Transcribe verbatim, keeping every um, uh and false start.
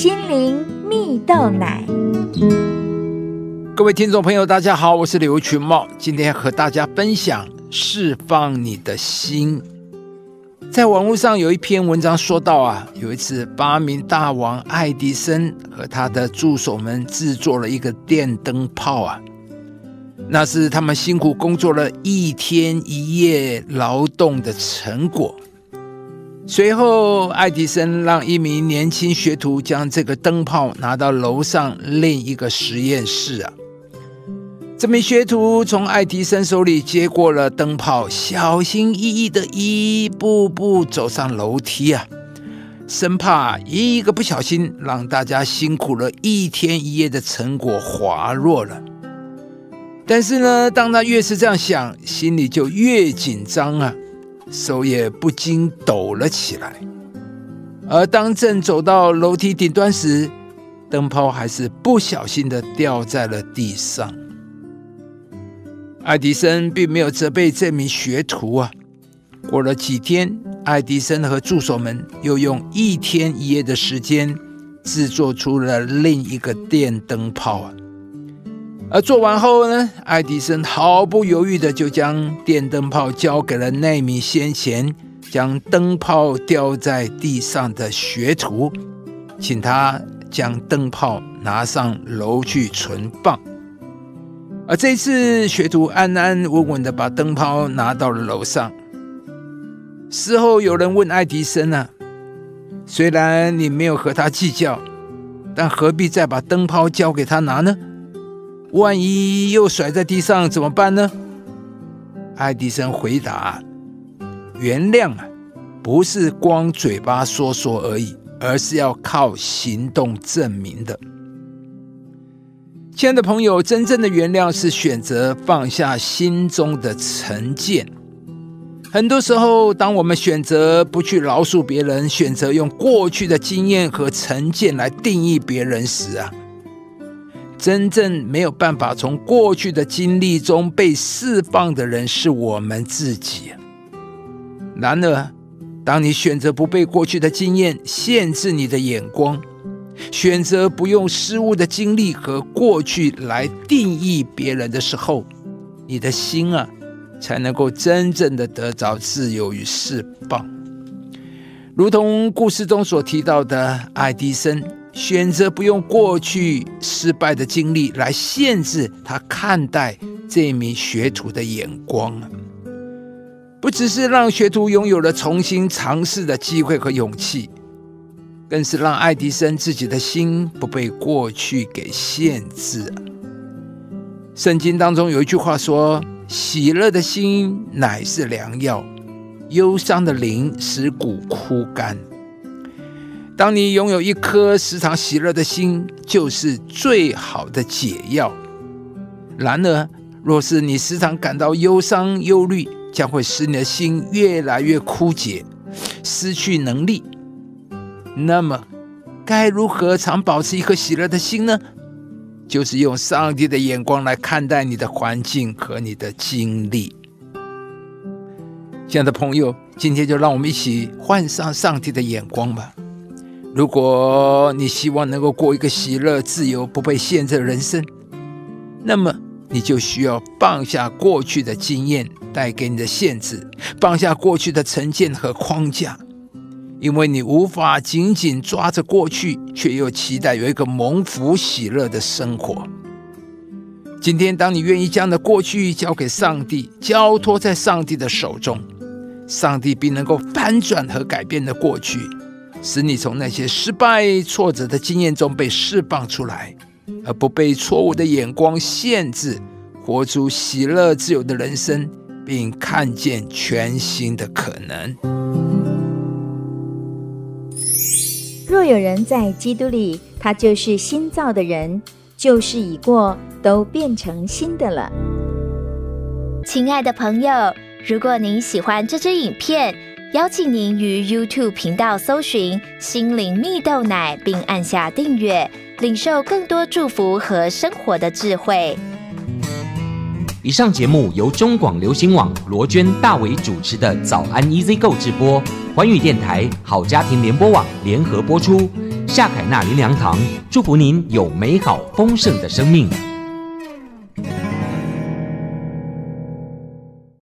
心灵蜜豆奶。各位听众朋友大家好，我是刘群茂，今天和大家分享释放你的心。在网络上有一篇文章说到啊，有一次发明大王爱迪生和他的助手们制作了一个电灯泡啊，那是他们辛苦工作了一天一夜劳动的成果。随后爱迪生让一名年轻学徒将这个灯泡拿到楼上另一个实验室啊。这名学徒从爱迪生手里接过了灯泡，小心翼翼的一步步走上楼梯啊，生怕一个不小心让大家辛苦了一天一夜的成果滑落了。但是呢，当他越是这样想，心里就越紧张啊，手也不禁抖了起来。而当正走到楼梯顶端时，灯泡还是不小心的掉在了地上。爱迪生并没有责备这名学徒啊。过了几天，爱迪生和助手们又用一天一夜的时间制作出了另一个电灯泡啊。而做完后呢，爱迪生毫不犹豫的就将电灯泡交给了那名先前将灯泡掉在地上的学徒，请他将灯泡拿上楼去存放。而这次学徒安安稳稳的把灯泡拿到了楼上。事后有人问爱迪生啊，虽然你没有和他计较，但何必再把灯泡交给他拿呢？万一又甩在地上怎么办呢？爱迪生回答：原谅啊，不是光嘴巴说说而已，而是要靠行动证明的。亲爱的朋友，真正的原谅是选择放下心中的成见。很多时候，当我们选择不去饶恕别人，选择用过去的经验和成见来定义别人时啊，真正没有办法从过去的经历中被释放的人是我们自己。然而，当你选择不被过去的经验限制你的眼光，选择不用失误的经历和过去来定义别人的时候，你的心啊，才能够真正的得着自由与释放。如同故事中所提到的爱迪生，选择不用过去失败的经历来限制他看待这名学徒的眼光，不只是让学徒拥有了重新尝试的机会和勇气，更是让爱迪生自己的心不被过去给限制。圣经当中有一句话说：喜乐的心乃是良药，忧伤的灵使骨枯干。当你拥有一颗时常喜乐的心，就是最好的解药。然而，若是你时常感到忧伤、忧虑，将会使你的心越来越枯竭，失去能力。那么，该如何常保持一颗喜乐的心呢？就是用上帝的眼光来看待你的环境和你的经历。亲爱的朋友，今天就让我们一起换上上帝的眼光吧。如果你希望能够过一个喜乐、自由、不被限制的人生，那么你就需要放下过去的经验带给你的限制，放下过去的成见和框架，因为你无法紧紧抓着过去，却又期待有一个蒙福喜乐的生活。今天，当你愿意将你的过去交给上帝，交托在上帝的手中，上帝必能够翻转和改变的过去，使你从那些失败、挫折的经验中被释放出来，而不被错误的眼光限制，活出喜乐自由的人生，并看见全新的可能。若有人在基督里，他就是新造的人，旧事已过，都变成新的了。亲爱的朋友，如果您喜欢这支影片，邀请您于 YouTube 频道搜寻心灵蜜豆奶，并按下订阅，领受更多祝福和生活的智慧。以上节目由中广流行网罗娟、大伟主持的早安 E Z购 直播，寰宇电台好家庭联播网联合播出。夏凯纳林良堂祝福您有美好丰盛的生命。